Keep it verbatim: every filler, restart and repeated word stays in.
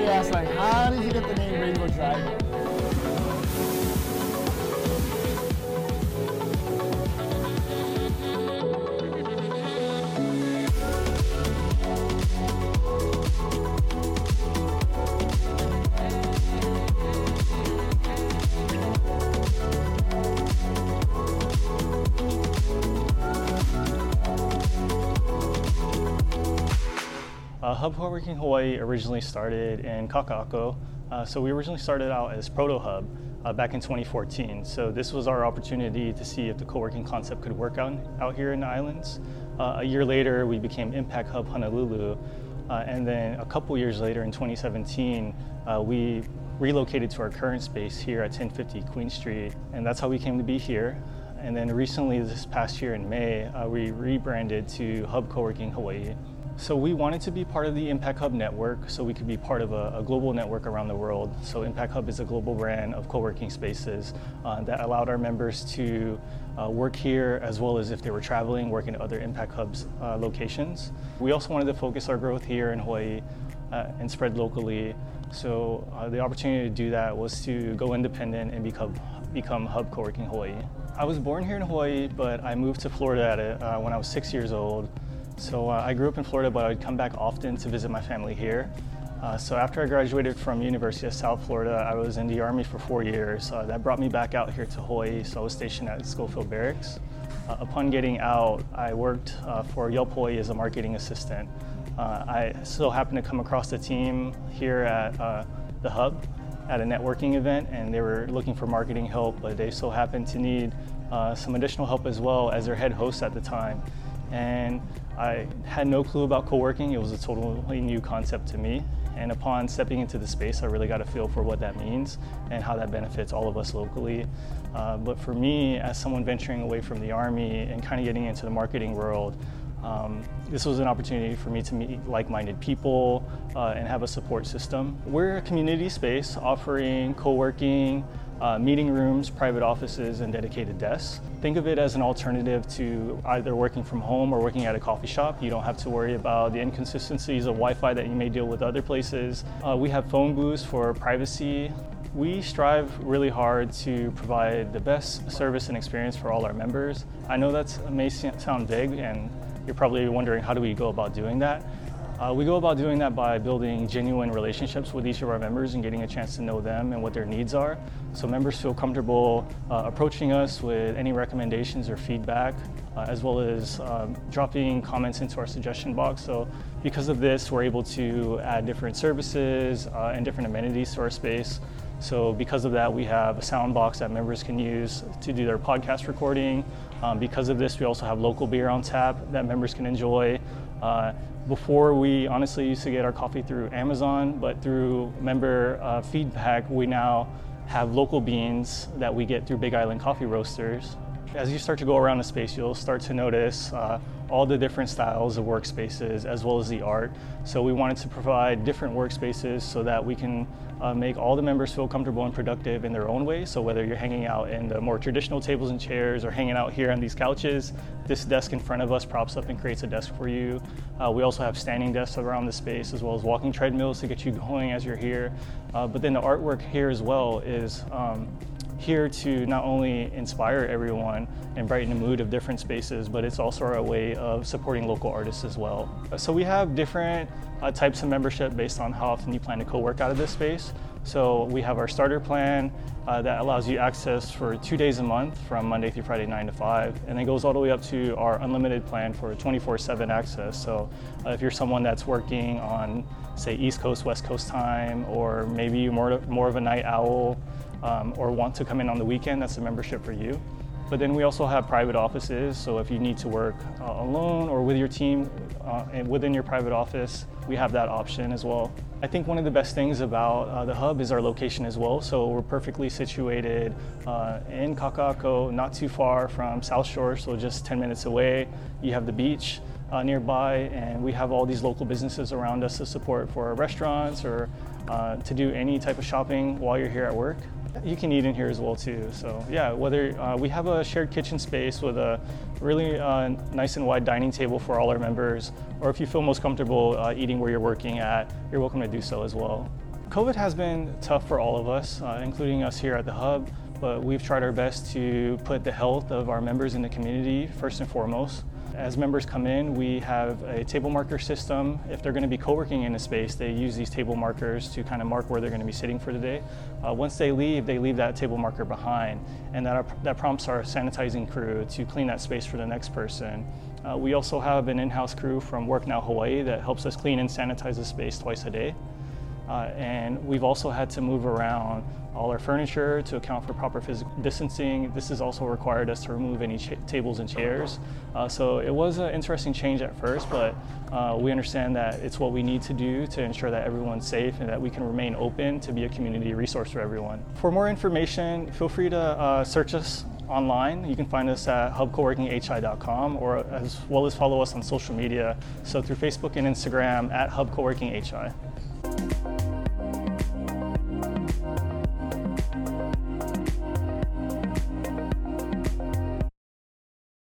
everybody asks, like, how did you get the name Rainbow Drive? Uh, Hub Coworking Hawaii originally started in Kaka'ako, uh, so we originally started out as Proto Hub uh, back in twenty fourteen. So this was our opportunity to see if the co-working concept could work out, out here in the islands. Uh, a year later, we became Impact Hub Honolulu, uh, and then a couple years later in twenty seventeen, uh, we relocated to our current space here at ten fifty Queen Street, and that's how we came to be here. And then recently, this past year in May, uh, we rebranded to Hub Coworking Hawaii. So we wanted to be part of the Impact Hub network so we could be part of a, a global network around the world. So Impact Hub is a global brand of co-working spaces uh, that allowed our members to uh, work here, as well as if they were traveling, work in other Impact Hub's uh, locations. We also wanted to focus our growth here in Hawaii uh, and spread locally. So uh, the opportunity to do that was to go independent and become, become Hub Coworking Hawaii. I was born here in Hawaii, but I moved to Florida at, uh, when I was six years old. So uh, I grew up in Florida, but I would come back often to visit my family here. Uh, so after I graduated from University of South Florida, I was in the Army for four years. Uh, that brought me back out here to Hawaii, so I was stationed at Schofield Barracks. Uh, upon getting out, I worked uh, for Yelp Hawaii as a marketing assistant. Uh, I so happened to come across the team here at uh, the Hub at a networking event, and they were looking for marketing help, but they so happened to need uh, some additional help as well as their head host at the time. And I had no clue about co-working. It was a totally new concept to me. And upon stepping into the space, I really got a feel for what that means and how that benefits all of us locally. Uh, but for me, as someone venturing away from the Army and kind of getting into the marketing world, Um, this was an opportunity for me to meet like-minded people uh, and have a support system. We're a community space offering co-working, uh, meeting rooms, private offices, and dedicated desks. Think of it as an alternative to either working from home or working at a coffee shop. You don't have to worry about the inconsistencies of Wi-Fi that you may deal with other places. Uh, we have phone booths for privacy. We strive really hard to provide the best service and experience for all our members. I know that may sound vague, and you're probably wondering, how do we go about doing that? Uh, we go about doing that by building genuine relationships with each of our members and getting a chance to know them and what their needs are. So members feel comfortable uh, approaching us with any recommendations or feedback, uh, as well as um, dropping comments into our suggestion box. So because of this, we're able to add different services uh, and different amenities to our space. So because of that, we have a sound box that members can use to do their podcast recording. Um, because of this, we also have local beer on tap that members can enjoy. Uh, before, we honestly used to get our coffee through Amazon, but through member uh, feedback, we now have local beans that we get through Big Island Coffee Roasters. As you start to go around the space, you'll start to notice uh, all the different styles of workspaces, as well as the art. So we wanted to provide different workspaces so that we can uh, make all the members feel comfortable and productive in their own way. So whether you're hanging out in the more traditional tables and chairs or hanging out here on these couches, this desk in front of us props up and creates a desk for you. Uh, we also have standing desks around the space, as well as walking treadmills to get you going as you're here. Uh, but then the artwork here as well is um, here to not only inspire everyone and brighten the mood of different spaces, but it's also our way of supporting local artists as well. So we have different uh, types of membership based on how often you plan to co-work out of this space. So we have our starter plan uh, that allows you access for two days a month from Monday through Friday, nine to five, and it goes all the way up to our unlimited plan for twenty-four seven access. So uh, if you're someone that's working on, say, East Coast, West Coast time, or maybe you're more, more of a night owl, Um, or want to come in on the weekend, that's a membership for you. But then we also have private offices, so if you need to work uh, alone or with your team uh, and within your private office, we have that option as well. I think one of the best things about uh, the Hub is our location as well, so we're perfectly situated uh, in Kaka'ako, not too far from South Shore, so just ten minutes away. You have the beach uh, nearby, and we have all these local businesses around us to support for restaurants or uh, to do any type of shopping while you're here at work. You can eat in here as well too. So yeah, whether uh, we have a shared kitchen space with a really uh, nice and wide dining table for all our members, or if you feel most comfortable uh, eating where you're working at, you're welcome to do so as well. COVID has been tough for all of us, uh, including us here at the Hub, but we've tried our best to put the health of our members in the community first and foremost. As members come in, we have a table marker system. If they're going to be co-working in a space, they use these table markers to kind of mark where they're going to be sitting for the day. Uh, once they leave, they leave that table marker behind, and that, are, that prompts our sanitizing crew to clean that space for the next person. Uh, we also have an in-house crew from Work Now Hawaii that helps us clean and sanitize the space twice a day. Uh, and we've also had to move around all our furniture to account for proper physical distancing. This has also required us to remove any cha- tables and chairs. Uh, so it was an interesting change at first, but uh, we understand that it's what we need to do to ensure that everyone's safe and that we can remain open to be a community resource for everyone. For more information, feel free to uh, search us online. You can find us at hub coworking h i dot com, or as well as follow us on social media. So through Facebook and Instagram at hub coworking h i.